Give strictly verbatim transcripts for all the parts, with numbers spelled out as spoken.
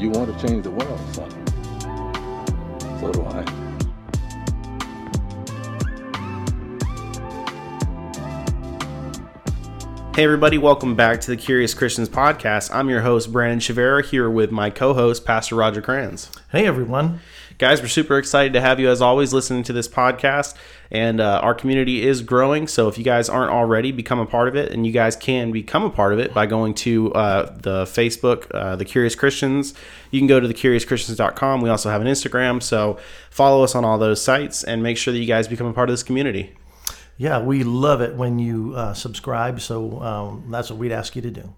You want to change the world, son. So do I. Hey everybody, welcome back to the Curious Christians Podcast. I'm your host, Brandon Chavira, here with my co-host, Pastor Roger Kranz. Hey everyone. Guys, we're super excited to have you, as always, listening to this podcast. And uh, our community is growing, so if you guys aren't already, become a part of it. And you guys can become a part of it by going to uh, the Facebook, uh, The Curious Christians. You can go to the curious christians dot com. We also have an Instagram, so follow us on all those sites and make sure that you guys become a part of this community. Yeah, we love it when you uh, subscribe, so um, that's what we'd ask you to do.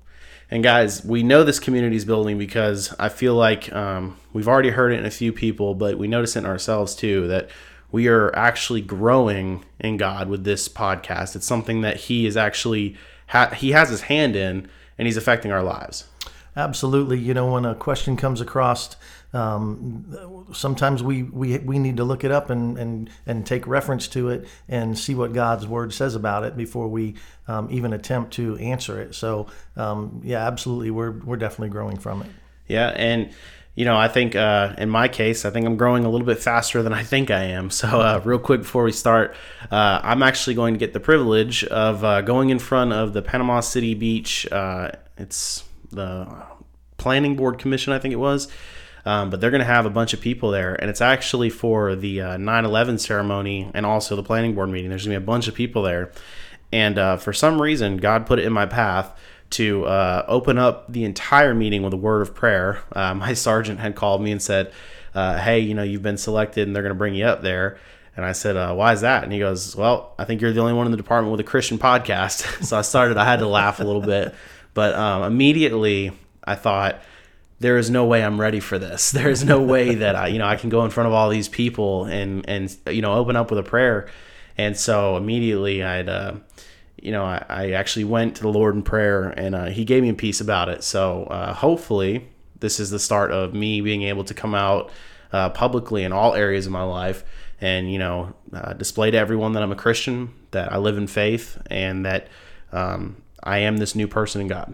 And guys, we know this community is building because I feel like um, we've already heard it in a few people, but we notice it in ourselves too, that we are actually growing in God with this podcast. It's something that he is actually, ha- he has his hand in, and he's affecting our lives. Absolutely. You know, when a question comes across, um, sometimes we, we we need to look it up and, and, and take reference to it and see what God's Word says about it before we um, even attempt to answer it. So, um, yeah, absolutely. We're we're definitely growing from it. Yeah, and you know, I think uh, in my case, I think I'm growing a little bit faster than I think I am. So uh, real quick before we start, uh, I'm actually going to get the privilege of uh, going in front of the Panama City Beach. Uh, it's the Planning Board Commission, I think it was. Um, but they're going to have a bunch of people there. And it's actually for the uh, nine eleven ceremony and also the Planning Board meeting. There's going to be a bunch of people there. And uh, for some reason, God put it in my path to uh, open up the entire meeting with a word of prayer. Uh, my sergeant had called me and said, uh, hey, you know, you've been selected and they're going to bring you up there. And I said, uh, why is that? And he goes, well, I think you're the only one in the department with a Christian podcast. So I started, I had to laugh a little bit. But um, immediately I thought, there is no way I'm ready for this. There is no way that I, you know, I can go in front of all these people and, and you know, open up with a prayer. And so immediately I'd... Uh, You know, I, I actually went to the Lord in prayer, and uh, he gave me a peace about it. So uh, hopefully this is the start of me being able to come out uh, publicly in all areas of my life and, you know, uh, display to everyone that I'm a Christian, that I live in faith, and that um, I am this new person in God.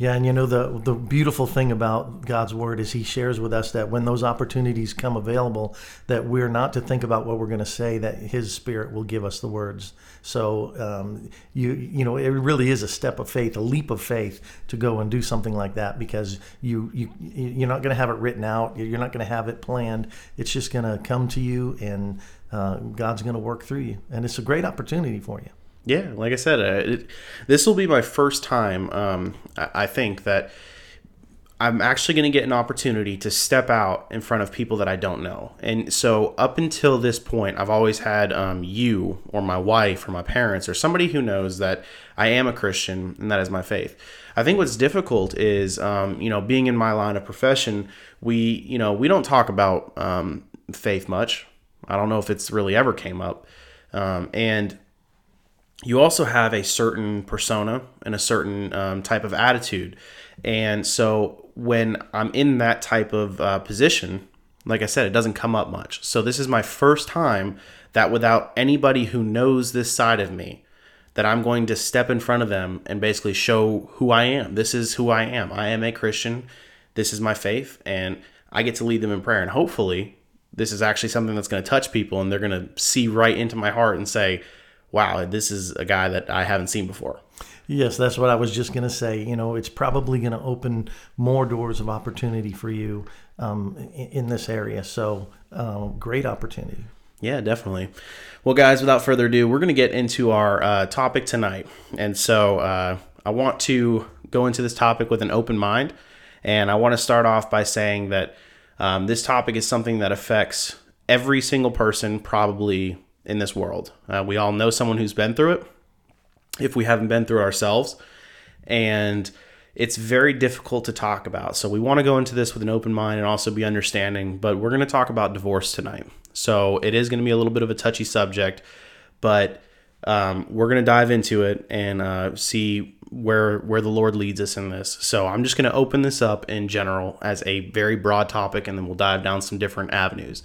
Yeah, and you know, the the beautiful thing about God's Word is he shares with us that when those opportunities come available, that we're not to think about what we're going to say, that his Spirit will give us the words. So, um, you you know, it really is a step of faith, a leap of faith to go and do something like that, because you, you, you're not going to have it written out. You're not going to have it planned. It's just going to come to you, and uh, God's going to work through you. And it's a great opportunity for you. Yeah, like I said, uh, it, this will be my first time, um, I, I think, that I'm actually going to get an opportunity to step out in front of people that I don't know. And so up until this point, I've always had um, you or my wife or my parents or somebody who knows that I am a Christian and that is my faith. I think what's difficult is, um, you know, being in my line of profession, we, you know, we don't talk about um, faith much. I don't know if it's really ever came up. Um, and... You also have a certain persona and a certain um, type of attitude. And so when I'm in that type of uh, position, like I said, it doesn't come up much. So this is my first time that without anybody who knows this side of me, that I'm going to step in front of them and basically show who I am. This is who I am. I am a Christian. This is my faith. And I get to lead them in prayer. And hopefully this is actually something that's going to touch people and they're going to see right into my heart and say, wow, this is a guy that I haven't seen before. Yes, that's what I was just going to say. You know, it's probably going to open more doors of opportunity for you um, in this area. So uh, great opportunity. Yeah, definitely. Well, guys, without further ado, we're going to get into our uh, topic tonight. And so uh, I want to go into this topic with an open mind. And I want to start off by saying that um, this topic is something that affects every single person probably in this world. Uh, we all know someone who's been through it, if we haven't been through ourselves, and it's very difficult to talk about. So we want to go into this with an open mind and also be understanding, but we're going to talk about divorce tonight. So it is going to be a little bit of a touchy subject, but um, we're going to dive into it and uh, see where where the Lord leads us in this. So I'm just going to open this up in general as a very broad topic, and then we'll dive down some different avenues.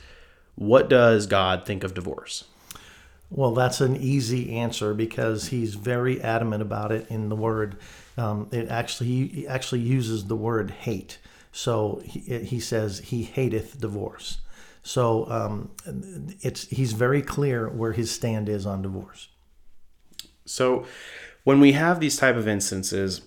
What does God think of divorce? Well, that's an easy answer because he's very adamant about it in the Word. Um, it actually he actually uses the word hate. So he, he says he hateth divorce. So um, it's he's very clear where his stand is on divorce. So when we have these type of instances,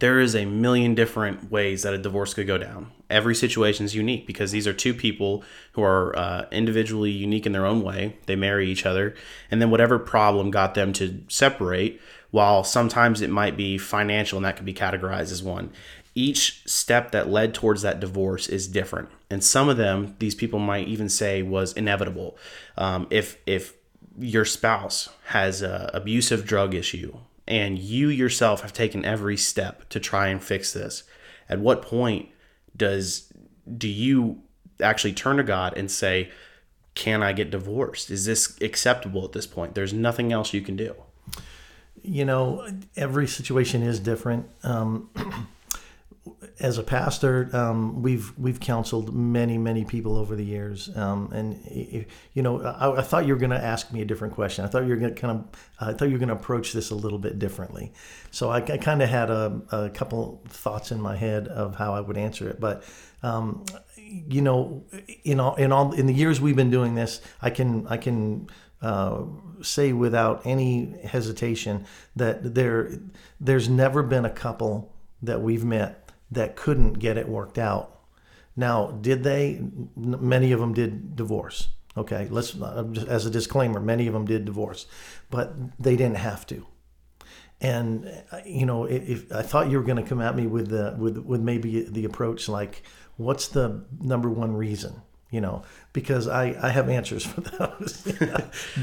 there is a million different ways that a divorce could go down. Every situation is unique because these are two people who are uh, individually unique in their own way. They marry each other, and then whatever problem got them to separate, while sometimes it might be financial and that could be categorized as one. Each step that led towards that divorce is different. And some of them, these people might even say was inevitable. Um, if if your spouse has an abusive drug issue and you yourself have taken every step to try and fix this, at what point does do you actually turn to God and say, can I get divorced? Is this acceptable at this point? There's nothing else you can do. You know, every situation is different. Um As a pastor, um, we've we've counseled many many people over the years, um, and you know, I, I thought you were going to ask me a different question. I thought you were going to kind of, I thought you were going to approach this a little bit differently. So I, I kind of had a, a couple thoughts in my head of how I would answer it, but um, you know, in all in all in the years we've been doing this, I can I can. Uh, say without any hesitation that there there's never been a couple that we've met that couldn't get it worked out. Now, did they? Many of them did divorce. Okay, let's as a disclaimer, many of them did divorce, but they didn't have to. And you know, if I thought you were going to come at me with the with with maybe the approach like, what's the number one reason? You know, because I, I have answers for those.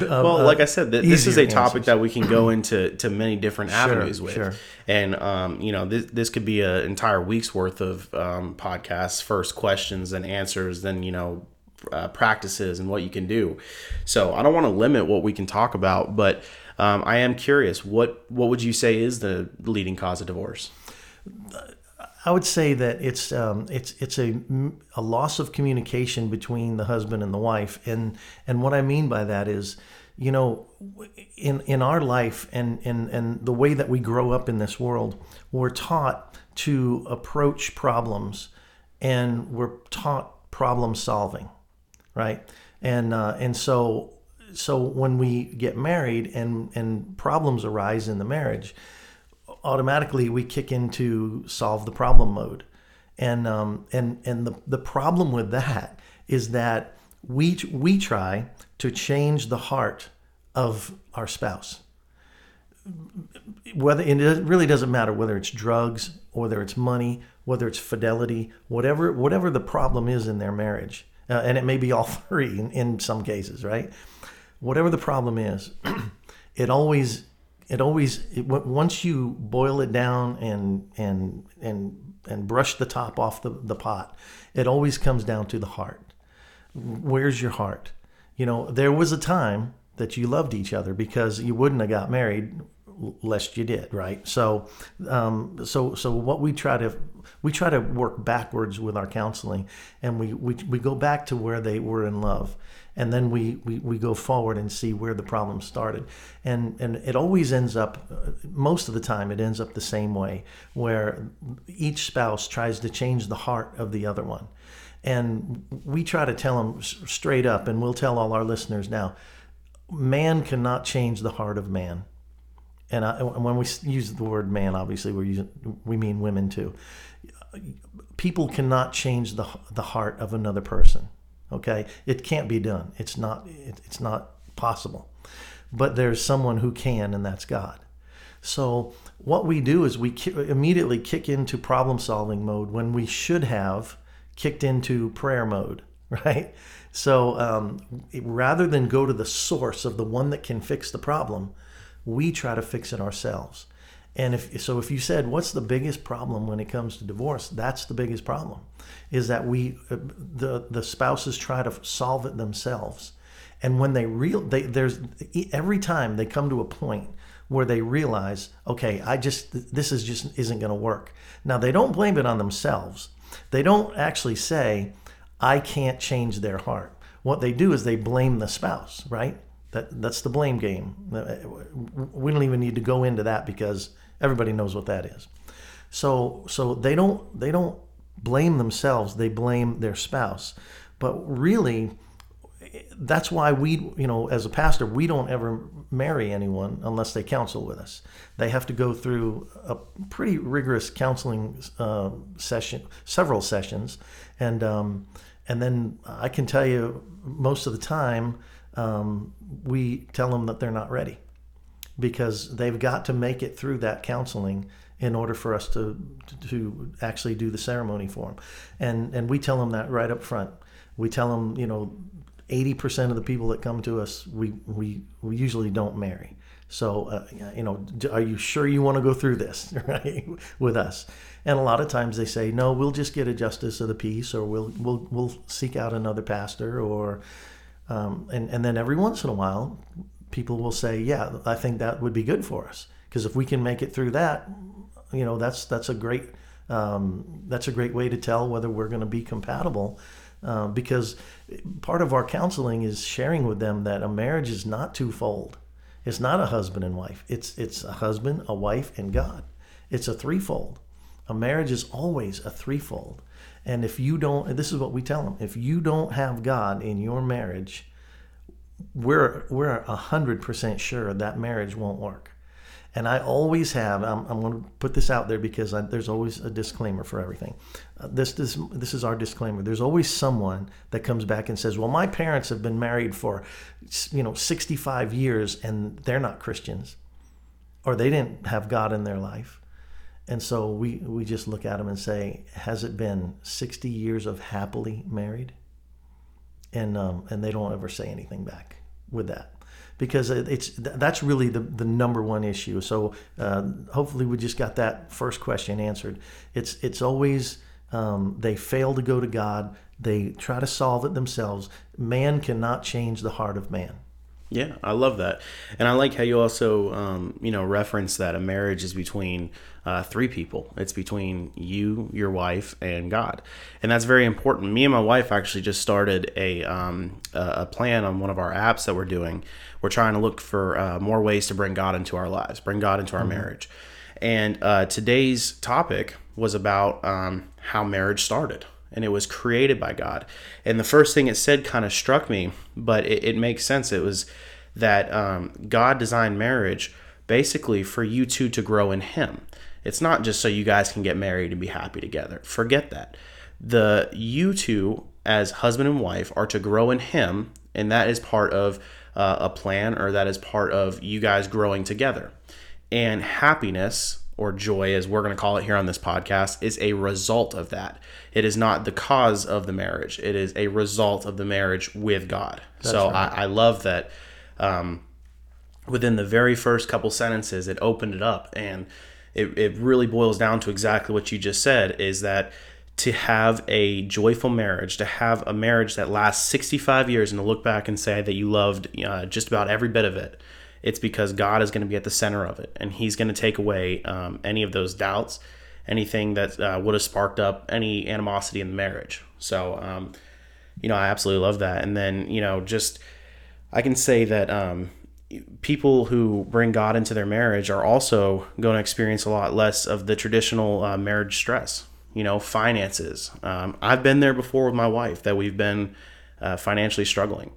um, well, like I said, th- this is a topic answers. that we can go into to many different avenues sure, with. Sure. And, um, you know, this, this could be an entire week's worth of um, podcasts, first questions and answers, then, you know, uh, practices and what you can do. So I don't want to limit what we can talk about, but um, I am curious, what, what would you say is the leading cause of divorce? Uh, I would say that it's um, it's it's a, a loss of communication between the husband and the wife, and and what I mean by that is, you know, in in our life and and and the way that we grow up in this world, we're taught to approach problems, and we're taught problem solving, right? And uh, and so so when we get married and and problems arise in the marriage, automatically we kick into solve the problem mode. And um, and and the, the problem with that is that we we try to change the heart of our spouse. Whether and it really doesn't matter whether it's drugs, whether it's money, whether it's fidelity, whatever whatever the problem is in their marriage. Uh, and it may be all three in, in some cases, right? Whatever the problem is, it always It always it, once you boil it down and and and and brush the top off the, the pot, it always comes down to the heart. Where's your heart? You know, there was a time that you loved each other because you wouldn't have got married lest you did, right? So, um, so so what we try to we try to work backwards with our counseling, and we we, we go back to where they were in love. And then we, we, we go forward and see where the problem started. And and it always ends up, most of the time, it ends up the same way, where each spouse tries to change the heart of the other one. And we try to tell them straight up, and we'll tell all our listeners now, man cannot change the heart of man. And I, when we use the word man, obviously, we're using, we mean women too. People cannot change the the heart of another person. Okay, it can't be done. It's not. It, it's not possible. But there's someone who can, and that's God. So what we do is we ki- immediately kick into problem-solving mode when we should have kicked into prayer mode, right? So um, it, rather than go to the source of the one that can fix the problem, we try to fix it ourselves. And if so, if you said, what's the biggest problem when it comes to divorce? That's the biggest problem, is that we, the the spouses try to solve it themselves. And when they real, they there's every time they come to a point where they realize, okay, I just this is just isn't going to work. Now they don't blame it on themselves. They don't actually say, I can't change their heart. What they do is they blame the spouse, right? That that's the blame game. We don't even need to go into that because everybody knows what that is. So so they don't they don't blame themselves, they blame their spouse. But really, that's why we, you know, as a pastor, we don't ever marry anyone unless they counsel with us. They have to go through a pretty rigorous counseling uh, session, several sessions. And um, and then I can tell you most of the time, um, we tell them that they're not ready, because they've got to make it through that counseling in order for us to to actually do the ceremony for them. And, and we tell them that right up front. We tell them, you know, eighty percent of the people that come to us, we we, we usually don't marry. So, uh, you know, are you sure you want to go through this, right, with us? And a lot of times they say, no, we'll just get a justice of the peace, or we'll we'll we'll seek out another pastor, or um, and and then every once in a while, people will say, yeah, I think that would be good for us, because if we can make it through that, you know, that's that's a great um, that's a great way to tell whether we're going to be compatible. Uh, because part of our counseling is sharing with them that a marriage is not twofold. It's not a husband and wife. It's it's a husband, a wife, and God. It's a threefold. A marriage is always a threefold. And if you don't, and this is what we tell them, if you don't have God in your marriage, we're we're a hundred percent sure that marriage won't work. And I always have, I'm, I'm going to put this out there because I, there's always a disclaimer for everything. Uh, this, this, this is our disclaimer. There's always someone that comes back and says, well, my parents have been married for, you know, sixty-five years and they're not Christians, or they didn't have God in their life. And so we, we just look at them and say, has it been sixty years of happily married? And, um, and they don't ever say anything back with that. Because it's that's really the, the number one issue. So uh, hopefully we just got that first question answered. It's it's always um, they fail to go to God. They try to solve it themselves. Man cannot change the heart of man. Yeah, I love that. And I like how you also, um, you know, reference that a marriage is between uh, three people. It's between you, your wife, and God. And that's very important. Me and my wife actually just started a um, a plan on one of our apps that we're doing. We're trying to look for uh, more ways to bring God into our lives, bring God into our mm-hmm. marriage. And uh, today's topic was about um, how marriage started. And it was created by God. And the first thing it said kind of struck me, but it, it makes sense. It was that um, God designed marriage basically for you two to grow in Him. It's not just so you guys can get married and be happy together. Forget that. The you two as husband and wife are to grow in Him, and that is part of uh, a plan, or that is part of you guys growing together. And happiness, or joy, as we're going to call it here on this podcast, is a result of that. It is not the cause of the marriage. It is a result of the marriage with God. That's so right. I, I love that um, within the very first couple sentences, it opened it up. And it, it really boils down to exactly what you just said, is that to have a joyful marriage, to have a marriage that lasts sixty-five years and to look back and say that you loved uh, just about every bit of it, it's because God is going to be at the center of it, and He's going to take away um, any of those doubts, anything that uh, would have sparked up any animosity in the marriage. So, um, you know, I absolutely love that. And then, you know, just I can say that um, people who bring God into their marriage are also going to experience a lot less of the traditional uh, marriage stress, you know, finances. Um, I've been there before with my wife that we've been uh, financially struggling.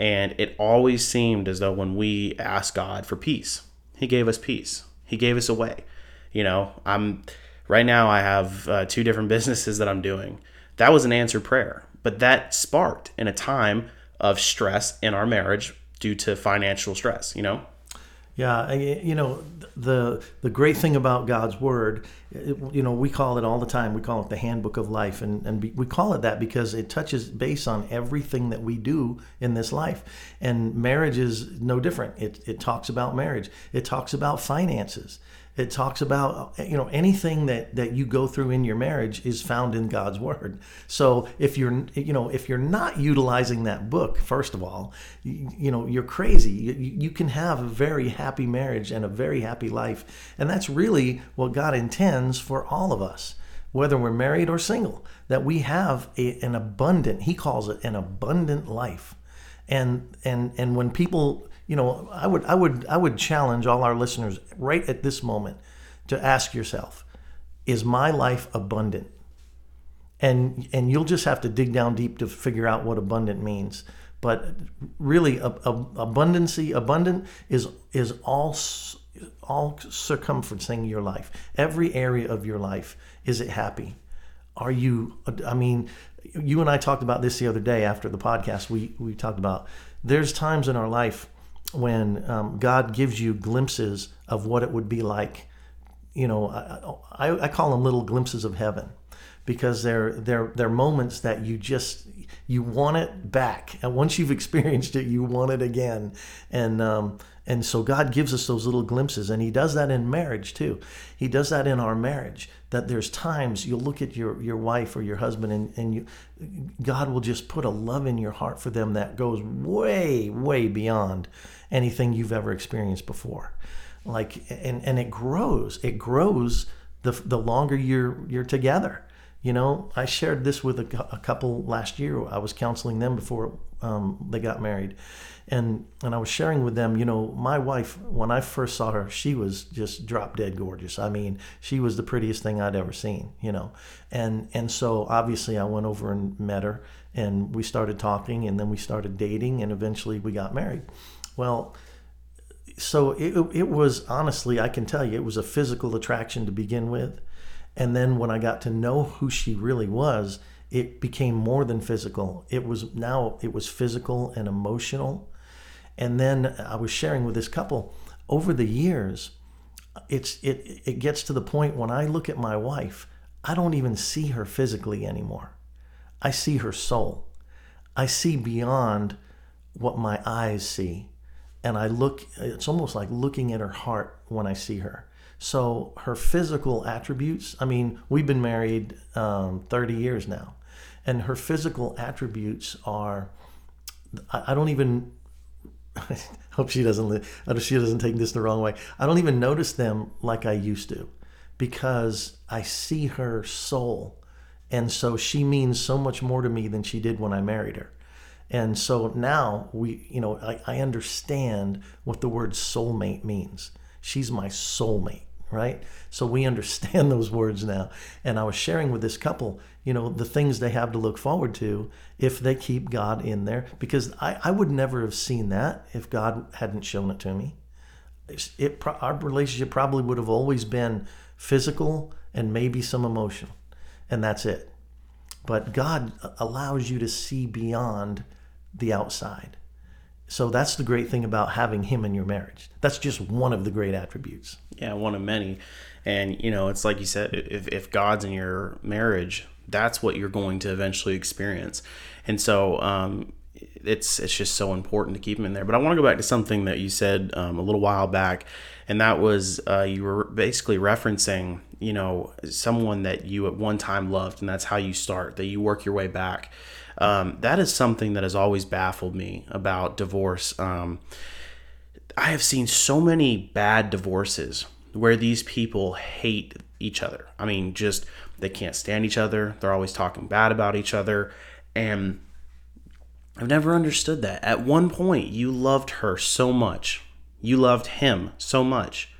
And it always seemed as though when we asked God for peace, He gave us peace. He gave us a way. You know, I'm right now I have uh, two different businesses that I'm doing. That was an answered prayer. But that sparked in a time of stress in our marriage due to financial stress, you know? Yeah, you know, the the great thing about God's Word, it, you know, we call it all the time, we call it the handbook of life, and, and be, we call it that because it touches base on everything that we do in this life, and marriage is no different. It it talks about marriage. It talks about finances. It talks about, you know, anything that, that you go through in your marriage is found in God's Word. So if you're, you know, if you're not utilizing that book, first of all, you, you know, you're crazy. You, you can have a very happy marriage and a very happy life. And that's really what God intends for all of us, whether we're married or single, that we have a, an abundant, He calls it an abundant life. And, and, and when people, you know, I would I would I would challenge all our listeners right at this moment to ask yourself, is my life abundant? and and you'll just have to dig down deep to figure out what abundant means. But really, a, a, abundancy, abundant is is all all circumferencing your life. Every area of your life. Is it happy? Are you? I mean, you and I talked about this the other day after the podcast. We we talked about there's times in our life when um, God gives you glimpses of what it would be like. You know, I, I I call them little glimpses of heaven, because they're they're they're moments that you just you want it back, and once you've experienced it, you want it again, and um, and so God gives us those little glimpses, and He does that in marriage too. He does that in our marriage. That there's times you'll look at your your wife or your husband, and and you, God will just put a love in your heart for them that goes way way beyond anything you've ever experienced before, like and and it grows it grows the the longer you're you're together. You know, I shared this with a, a couple last year. I was counseling them before um, they got married. And and I was sharing with them, you know, my wife, when I first saw her, she was just drop dead gorgeous. I mean, she was the prettiest thing I'd ever seen, you know. And and so obviously I went over and met her, and we started talking, and then we started dating, and eventually we got married. Well, so it it was honestly, I can tell you, it was a physical attraction to begin with. And then when I got to know who she really was, it became more than physical. It was now it was physical and emotional. And then I was sharing with this couple over the years, it's it it gets to the point when I look at my wife, I don't even see her physically anymore. I see her soul. I see beyond what my eyes see. And I look, it's almost like looking at her heart when I see her. So her physical attributes, I mean, we've been married um, thirty years now, and her physical attributes are, I, I don't even, I hope she doesn't, I hope she doesn't take this the wrong way. I don't even notice them like I used to, because I see her soul. And so she means so much more to me than she did when I married her. And so now we, you know, I, I understand what the word soulmate means. She's my soulmate. Right? So we understand those words now. And I was sharing with this couple, you know, the things they have to look forward to if they keep God in there, because I, I would never have seen that if God hadn't shown it to me. It, it, our relationship probably would have always been physical and maybe some emotional, and that's it. But God allows you to see beyond the outside. So that's the great thing about having Him in your marriage. That's just one of the great attributes. Yeah, one of many. And, you know, it's like you said, if, if God's in your marriage, that's what you're going to eventually experience. And so um, it's it's just so important to keep Him in there. But I want to go back to something that you said um, a little while back, and that was uh, you were basically referencing, you know, someone that you at one time loved, and that's how you start, that you work your way back. Um, that is something that has always baffled me about divorce. Um, I have seen so many bad divorces where these people hate each other. I mean, just they can't stand each other. They're always talking bad about each other. And I've never understood that. At one point, you loved her so much. You loved him so much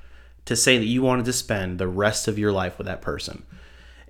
to say that you wanted to spend the rest of your life with that person.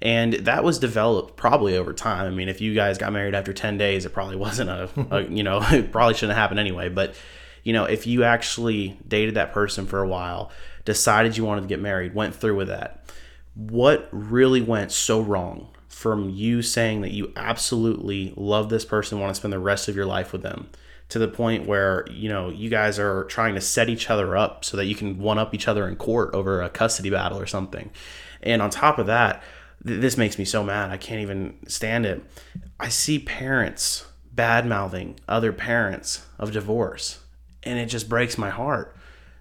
And that was developed probably over time. I mean, if you guys got married after ten days, it probably wasn't a, a you know, it probably shouldn't have happened anyway. But, you know, if you actually dated that person for a while, decided you wanted to get married, went through with that, what really went so wrong from you saying that you absolutely love this person, want to spend the rest of your life with them, to the point where, you know, you guys are trying to set each other up so that you can one-up each other in court over a custody battle or something? And on top of that, this makes me so mad. I can't even stand it. I see parents bad-mouthing other parents of divorce, and it just breaks my heart.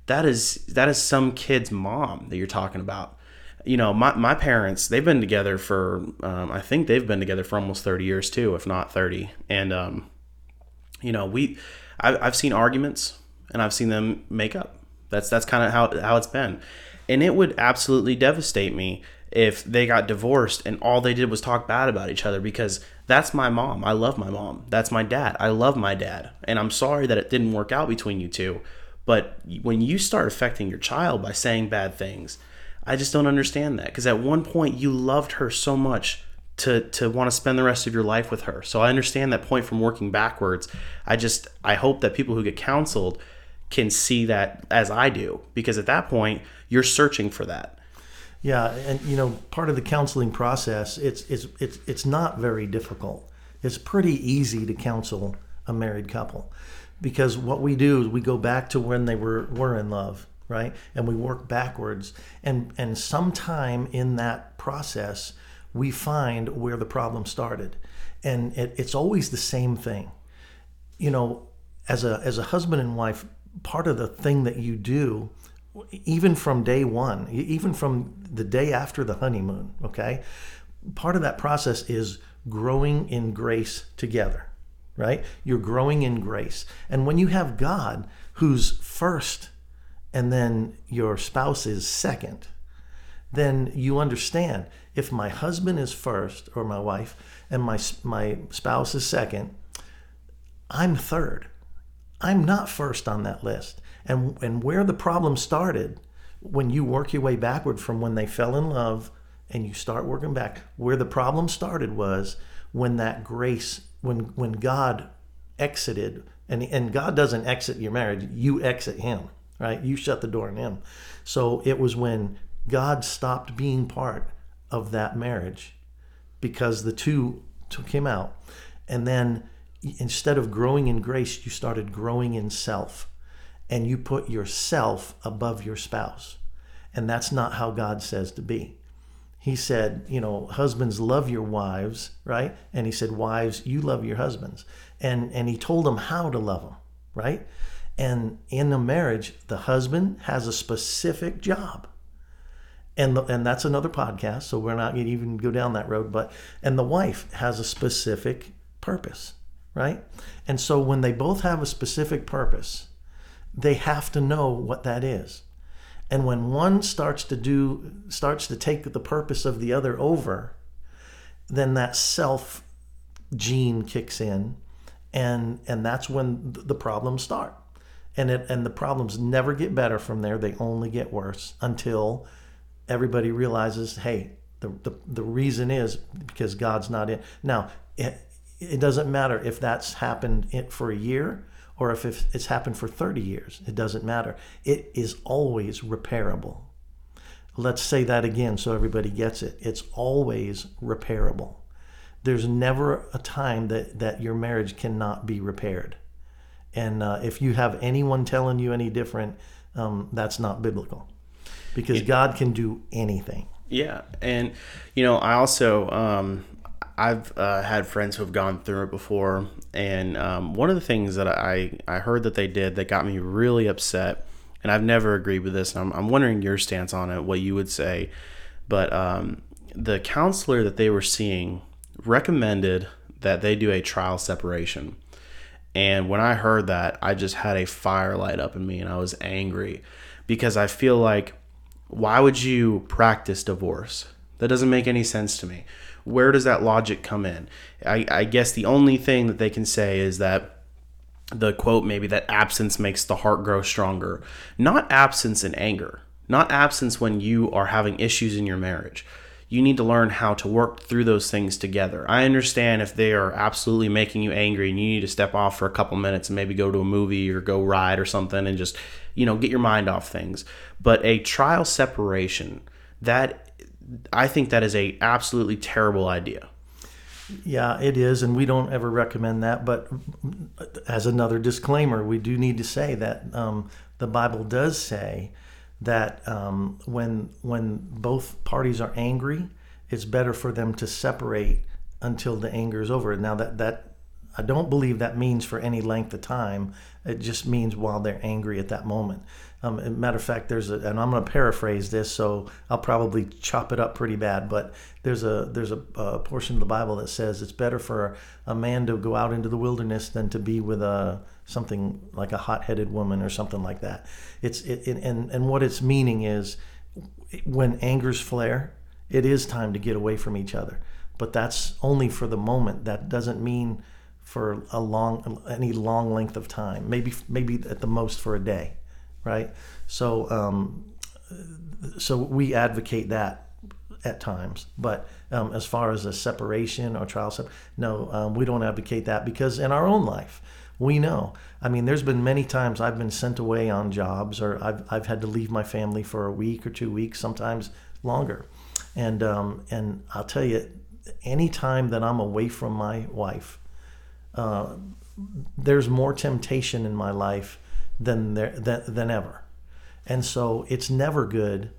That is that is some kid's mom that you're talking about. You know, my, my parents, they've been together for, um, I think they've been together for almost thirty years too, if not thirty. And, um, you know, we, I've, I've seen arguments, and I've seen them make up. That's that's kind of how, how it's been. And it would absolutely devastate me if they got divorced and all they did was talk bad about each other, because that's my mom. I love my mom. That's my dad. I love my dad. And I'm sorry that it didn't work out between you two. But when you start affecting your child by saying bad things, I just don't understand that. Because at one point you loved her so much to to want to spend the rest of your life with her. So I understand that point from working backwards. I just, I hope that people who get counseled can see that as I do, because at that point you're searching for that. Yeah. And you know, part of the counseling process, it's it's it's it's not very difficult. It's pretty easy to counsel a married couple, because what we do is we go back to when they were were in love, right? And we work backwards, and and sometime in that process we find where the problem started, and it, it's always the same thing. You know, as a as a husband and wife, part of the thing that you do, even from day one, even from the day after the honeymoon, okay, part of that process is growing in grace together, right? You're growing in grace. And when you have God, who's first and then your spouse is second, then you understand, if my husband is first, or my wife, and my my spouse is second, I'm third. I'm not first on that list. And and where the problem started, when you work your way backward from when they fell in love and you start working back, where the problem started was when that grace, when when God exited, and, and God doesn't exit your marriage, you exit him, right? You shut the door on him. So it was when God stopped being part of that marriage because the two took him out. And then instead of growing in grace, you started growing in self, and you put yourself above your spouse. And that's not how God says to be. He said, you know, husbands, love your wives, right? And he said, wives, you love your husbands. And and he told them how to love them, right? And in a marriage, the husband has a specific job. And the, and that's another podcast, so we're not going to even go down that road. But and the wife has a specific purpose, right? And so when they both have a specific purpose, they have to know what that is. And when one starts to do, starts to take the purpose of the other over, then that self gene kicks in, and and that's when the problems start. And it and the problems never get better from there. They only get worse until everybody realizes, hey, the, the the reason is because God's not in. Now, it, it doesn't matter if that's happened for a year or if it's happened for thirty years. It doesn't matter. It is always repairable. Let's say that again so everybody gets it. It's always repairable. There's never a time that, that your marriage cannot be repaired. And uh, if you have anyone telling you any different, um, that's not biblical. Because God can do anything. Yeah. And, you know, I also, um, I've uh, had friends who have gone through it before. And um, one of the things that I, I heard that they did that got me really upset, and I've never agreed with this, and I'm, I'm wondering your stance on it, what you would say. But um, the counselor that they were seeing recommended that they do a trial separation. And when I heard that, I just had a fire light up in me, and I was angry because I feel like, why would you practice divorce? That doesn't make any sense to me. Where does that logic come in? I, I guess the only thing that they can say is that the quote, maybe, that absence makes the heart grow stronger. Not absence in anger. Not absence when you are having issues in your marriage. You need to learn how to work through those things together. I understand if they are absolutely making you angry and you need to step off for a couple minutes and maybe go to a movie or go ride or something and just, you know, get your mind off things. But a trial separation, that I think that is a absolutely terrible idea. Yeah, it is, and we don't ever recommend that. But as another disclaimer, we do need to say that um, the Bible does say that um, when when both parties are angry, it's better for them to separate until the anger is over. Now, that, that I don't believe that means for any length of time. It just means while they're angry at that moment. Um, as a matter of fact, there's a, and I'm going to paraphrase this, so I'll probably chop it up pretty bad, but there's a there's a, a portion of the Bible that says it's better for a man to go out into the wilderness than to be with a something like a hot-headed woman or something like that. It's it, it, and and what it's meaning is, when angers flare, it is time to get away from each other. But that's only for the moment. That doesn't mean for a long any long length of time. Maybe maybe at the most for a day, right? So um, so we advocate that at times. But um, as far as a separation or trial, no, um, we don't advocate that, because in our own life, we know. I mean, there's been many times I've been sent away on jobs, or I've I've had to leave my family for a week or two weeks, sometimes longer. And um, and I'll tell you, any time that I'm away from my wife, uh, there's more temptation in my life than there than, than ever. And so it's never good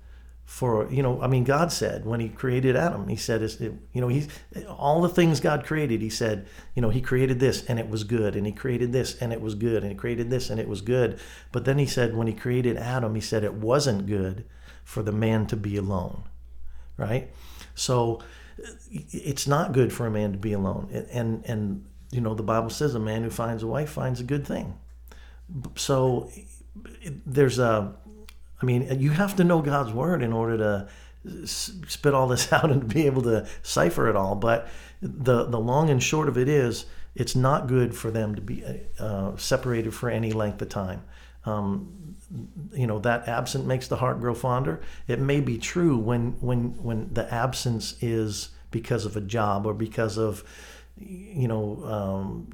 for, you know, I mean, God said when he created Adam, he said, it, you know, he, all the things God created, he said, you know, he created this and it was good. And he created this and it was good. And he created this and it was good. But then he said, when he created Adam, he said, it wasn't good for the man to be alone. Right? So it's not good for a man to be alone. And, and, and you know, the Bible says a man who finds a wife finds a good thing. So there's a, I mean, you have to know God's word in order to spit all this out and be able to cipher it all. But the the long and short of it is, it's not good for them to be uh, separated for any length of time. Um, you know, that absent makes the heart grow fonder. It may be true when when when the absence is because of a job or because of, you know, um,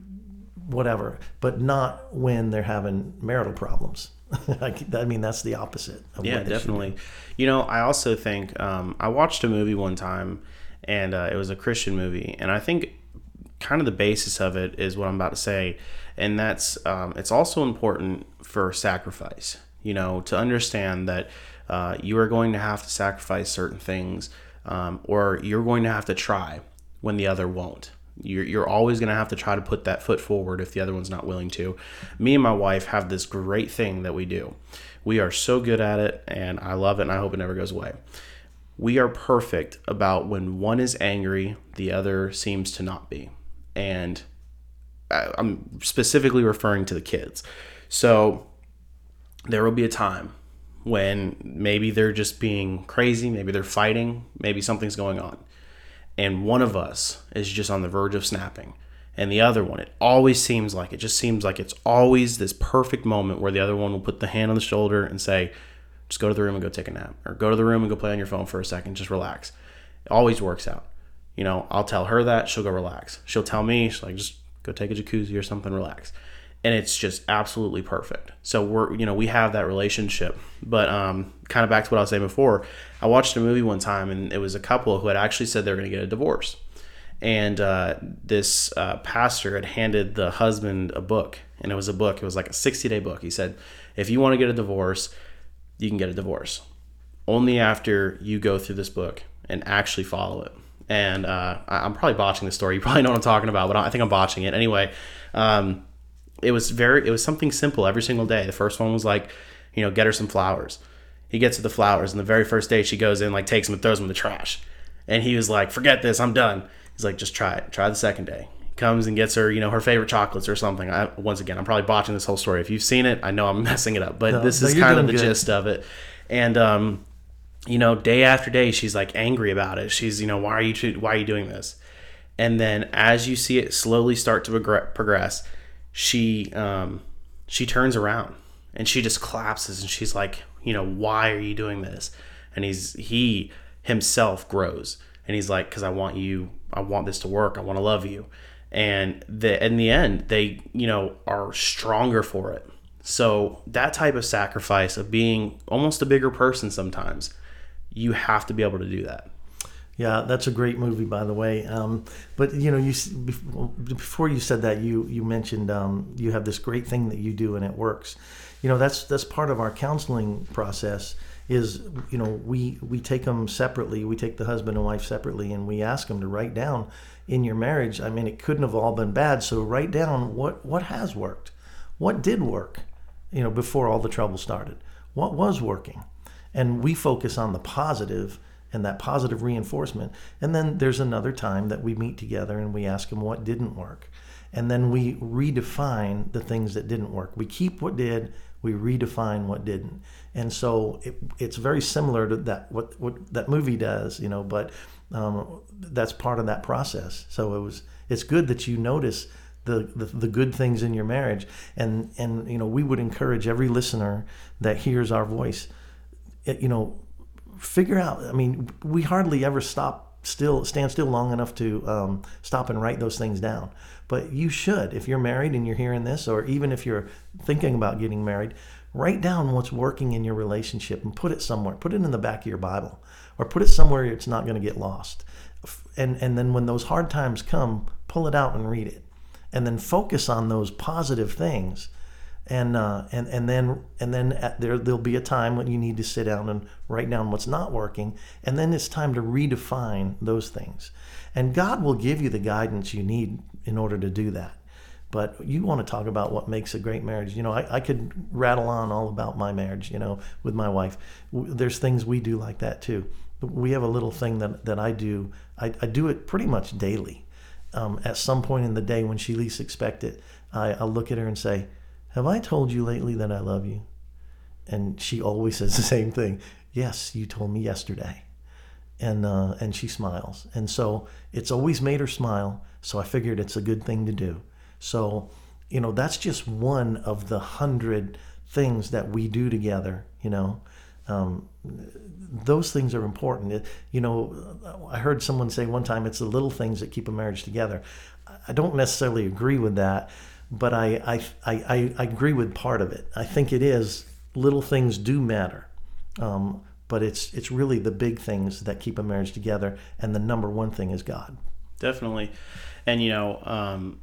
whatever, but not when they're having marital problems. I mean, that's the opposite of yeah, definitely. You know, I also think um, I watched a movie one time, and uh, it was a Christian movie, and I think kind of the basis of it is what I'm about to say, and that's um, it's also important for sacrifice. You know, to understand that uh, you are going to have to sacrifice certain things, um, or you're going to have to try when the other won't. You're, you're always going to have to try to put that foot forward if the other one's not willing to. Me and my wife have this great thing that we do. We are so good at it, and I love it, and I hope it never goes away. We are perfect about when one is angry, the other seems to not be. And I, I'm specifically referring to the kids. So there will be a time when maybe they're just being crazy, maybe they're fighting, maybe something's going on. And one of us is just on the verge of snapping. And the other one, it always seems like, it just seems like it's always this perfect moment where the other one will put the hand on the shoulder and say, just go to the room and go take a nap. Or go to the room and go play on your phone for a second. Just relax. It always works out. You know, I'll tell her that. She'll go relax. She'll tell me, she's like, just go take a jacuzzi or something, relax. And it's just absolutely perfect. So we're, you know, we have that relationship. But um, kind of back to what I was saying before, I watched a movie one time, and it was a couple who had actually said they were going to get a divorce. And uh, this uh, pastor had handed the husband a book, and it was a book. It was like a sixty-day book. He said, if you want to get a divorce, you can get a divorce. Only after you go through this book and actually follow it. And uh, I'm probably botching this story. You probably know what I'm talking about, but I think I'm botching it. Anyway, um, It was very. It was something simple every single day. The first one was like, you know, get her some flowers. He gets her the flowers, and the very first day she goes in, like, takes them and throws them in the trash. And he was like, forget this, I'm done. He's like, just try it. Try the second day. He comes and gets her, you know, her favorite chocolates or something. I, once again, I'm probably botching this whole story. If you've seen it, I know I'm messing it up, but no, this is no, kind of the good. Gist of it. And um, you know, day after day, she's like angry about it. She's, you know, why are you why are you doing this? And then as you see it slowly start to progress. She um, she turns around and she just collapses and she's like, you know, why are you doing this? And he's he himself grows and he's like, because I want you, I want this to work, I want to love you. And the in the end, they, you know, are stronger for it. So that type of sacrifice of being almost a bigger person sometimes, you have to be able to do that. Yeah, that's a great movie, by the way. Um, but you know, you before you said that, you you mentioned um, you have this great thing that you do, and it works. You know, that's that's part of our counseling process. Is you know, we we take them separately. We take the husband and wife separately, and we ask them to write down in your marriage. I mean, it couldn't have all been bad. So write down what what has worked, what did work, you know, before all the trouble started. What was working, and we focus on the positive. And that positive reinforcement. And then there's another time that we meet together and we ask them what didn't work. And then we redefine the things that didn't work. We keep what did, we redefine what didn't. And so it, it's very similar to that what, what that movie does, you know, but um, that's part of that process. So it was it's good that you notice The, the the good things in your marriage. And and you know, we would encourage every listener that hears our voice, it, you know, figure out, I mean, we hardly ever stop still, stand still long enough to um, stop and write those things down. But you should, if you're married and you're hearing this, or even if you're thinking about getting married, write down what's working in your relationship and put it somewhere. Put it in the back of your Bible, or put it somewhere it's not going to get lost. And and then when those hard times come, pull it out and read it, and then focus on those positive things. And uh, and and then and then at there there'll be a time when you need to sit down and write down what's not working, and then it's time to redefine those things. And God will give you the guidance you need in order to do that. But you want to talk about what makes a great marriage. You know, I, I could rattle on all about my marriage, you know, with my wife. There's things we do like that too. We have a little thing that, that I do. I, I do it pretty much daily. Um, at some point in the day when she least expects it, I, I'll look at her and say, "Have I told you lately that I love you?" And she always says the same thing. "Yes, you told me yesterday." And uh, and she smiles. And so it's always made her smile. So I figured it's a good thing to do. So, you know, that's just one of the hundred things that we do together, you know. Um, those things are important. You know, I heard someone say one time, it's the little things that keep a marriage together. I don't necessarily agree with that. But I, I I I agree with part of it. I think it is, little things do matter, um, but it's it's really the big things that keep a marriage together, and the number one thing is God. Definitely, and you know, um,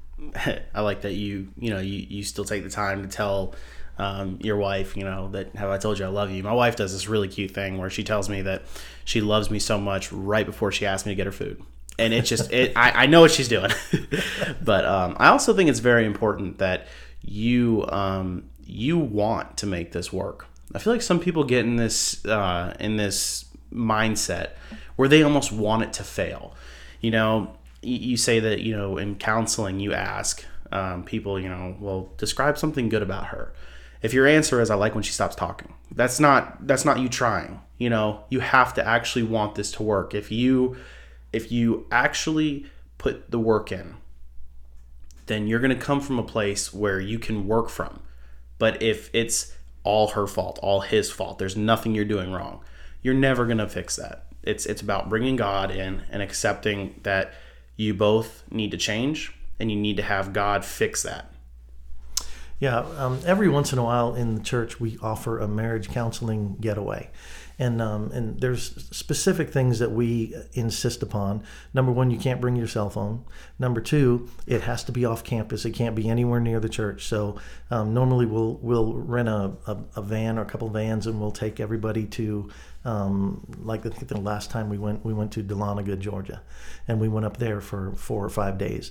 I like that you you know you, you still take the time to tell um, your wife, you know, that "Have I told you I love you?" My wife does this really cute thing where she tells me that she loves me so much right before she asks me to get her food. And it's just, it, I, I know what she's doing. But um, I also think it's very important that you um, you want to make this work. I feel like some people get in this uh, in this mindset where they almost want it to fail. You know, you say that, you know, in counseling, you ask um, people, you know, well, describe something good about her. If your answer is, "I like when she stops talking," that's not that's not you trying. You know, you have to actually want this to work. If you... If you actually put the work in, then you're going to come from a place where you can work from. But if it's all her fault, all his fault, there's nothing you're doing wrong, you're never going to fix that. It's it's about bringing God in and accepting that you both need to change, and you need to have God fix that. Yeah, um, every once in a while in the church, we offer a marriage counseling getaway. And um, and there's specific things that we insist upon. Number one, you can't bring your cell phone. Number two, it has to be off campus. It can't be anywhere near the church. So um, normally we'll we'll rent a, a, a van or a couple vans, and we'll take everybody to um, like I think the last time we went we went to Dahlonega, Georgia, and we went up there for four or five days.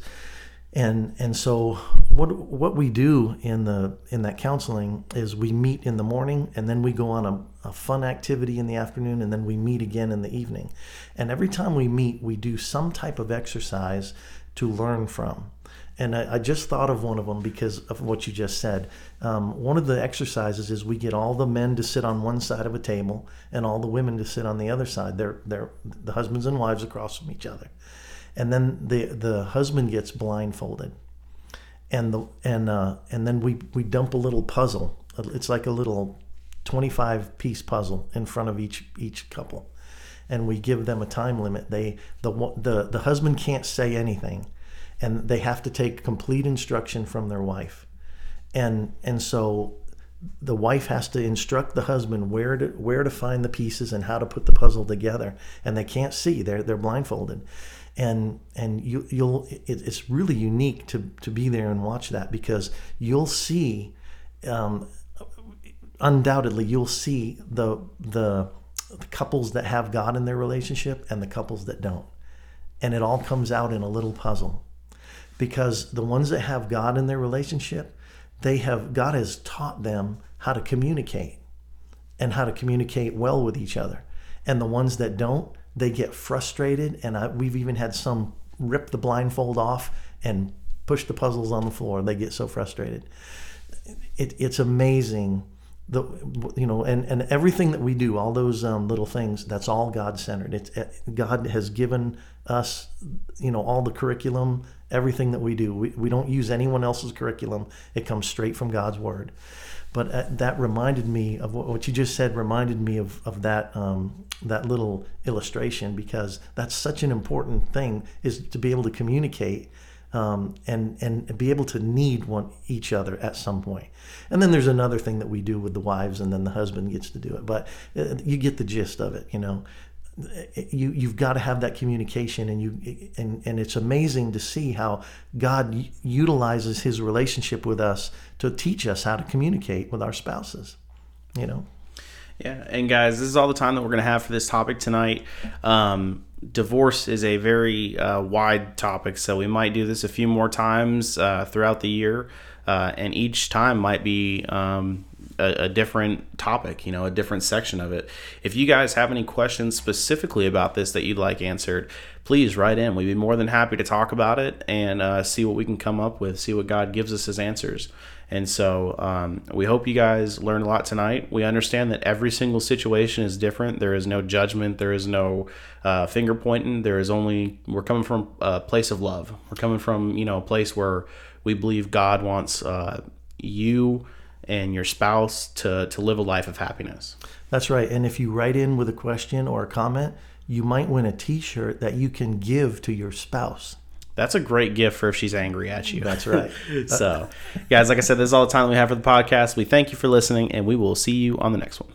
And and so what what we do in the in that counseling is we meet in the morning, and then we go on a, a fun activity in the afternoon, and then we meet again in the evening. And every time we meet, we do some type of exercise to learn from. And I, I just thought of one of them because of what you just said. Um, one of the exercises is we get all the men to sit on one side of a table and all the women to sit on the other side. They're they're the husbands and wives across from each other. And then the the husband gets blindfolded, and the and uh, and then we, we dump a little puzzle. It's like a little twenty-five piece puzzle in front of each each couple, and we give them a time limit. They the the the husband can't say anything, and they have to take complete instruction from their wife, and and so the wife has to instruct the husband where to where to find the pieces and how to put the puzzle together. And they can't see; they're they're blindfolded. And and you you'll it, it's really unique to to be there and watch that, because you'll see, um, undoubtedly you'll see the, the the couples that have God in their relationship and the couples that don't, and it all comes out in a little puzzle, because the ones that have God in their relationship, they have God has taught them how to communicate, and how to communicate well with each other, and the ones that don't, they get frustrated, and I, we've even had some rip the blindfold off and push the puzzles on the floor. They get so frustrated. It, it's amazing the you know, and, and everything that we do, all those um, little things, that's all God-centered. It's God has given us, you know, all the curriculum, everything that we do. We we don't use anyone else's curriculum. It comes straight from God's Word. But uh, that reminded me of what, what you just said. Reminded me of of that um, that little illustration, because that's such an important thing, is to be able to communicate. Um, and and be able to need one each other at some point. And then there's another thing that we do with the wives, and then the husband gets to do it. But uh, you get the gist of it, you know. You you've got to have that communication, and you and and it's amazing to see how God utilizes His relationship with us to teach us how to communicate with our spouses, you know. Yeah, and guys, this is all the time that we're going to have for this topic tonight. Um, divorce is a very uh, wide topic, so we might do this a few more times uh, throughout the year, uh, and each time might be um, a, a different topic, you know, a different section of it. If you guys have any questions specifically about this that you'd like answered, please write in. We'd be more than happy to talk about it and uh, see what we can come up with, see what God gives us as answers. And so um, we hope you guys learned a lot tonight. We understand that every single situation is different. There is no judgment. There is no uh, finger pointing. There is only, we're coming from a place of love. We're coming from, you know, a place where we believe God wants uh, you and your spouse to, to live a life of happiness. That's right. And if you write in with a question or a comment, you might win a t-shirt that you can give to your spouse. That's a great gift for if she's angry at you. That's right. So, guys, like I said, this is all the time we have for the podcast. We thank you for listening, and we will see you on the next one.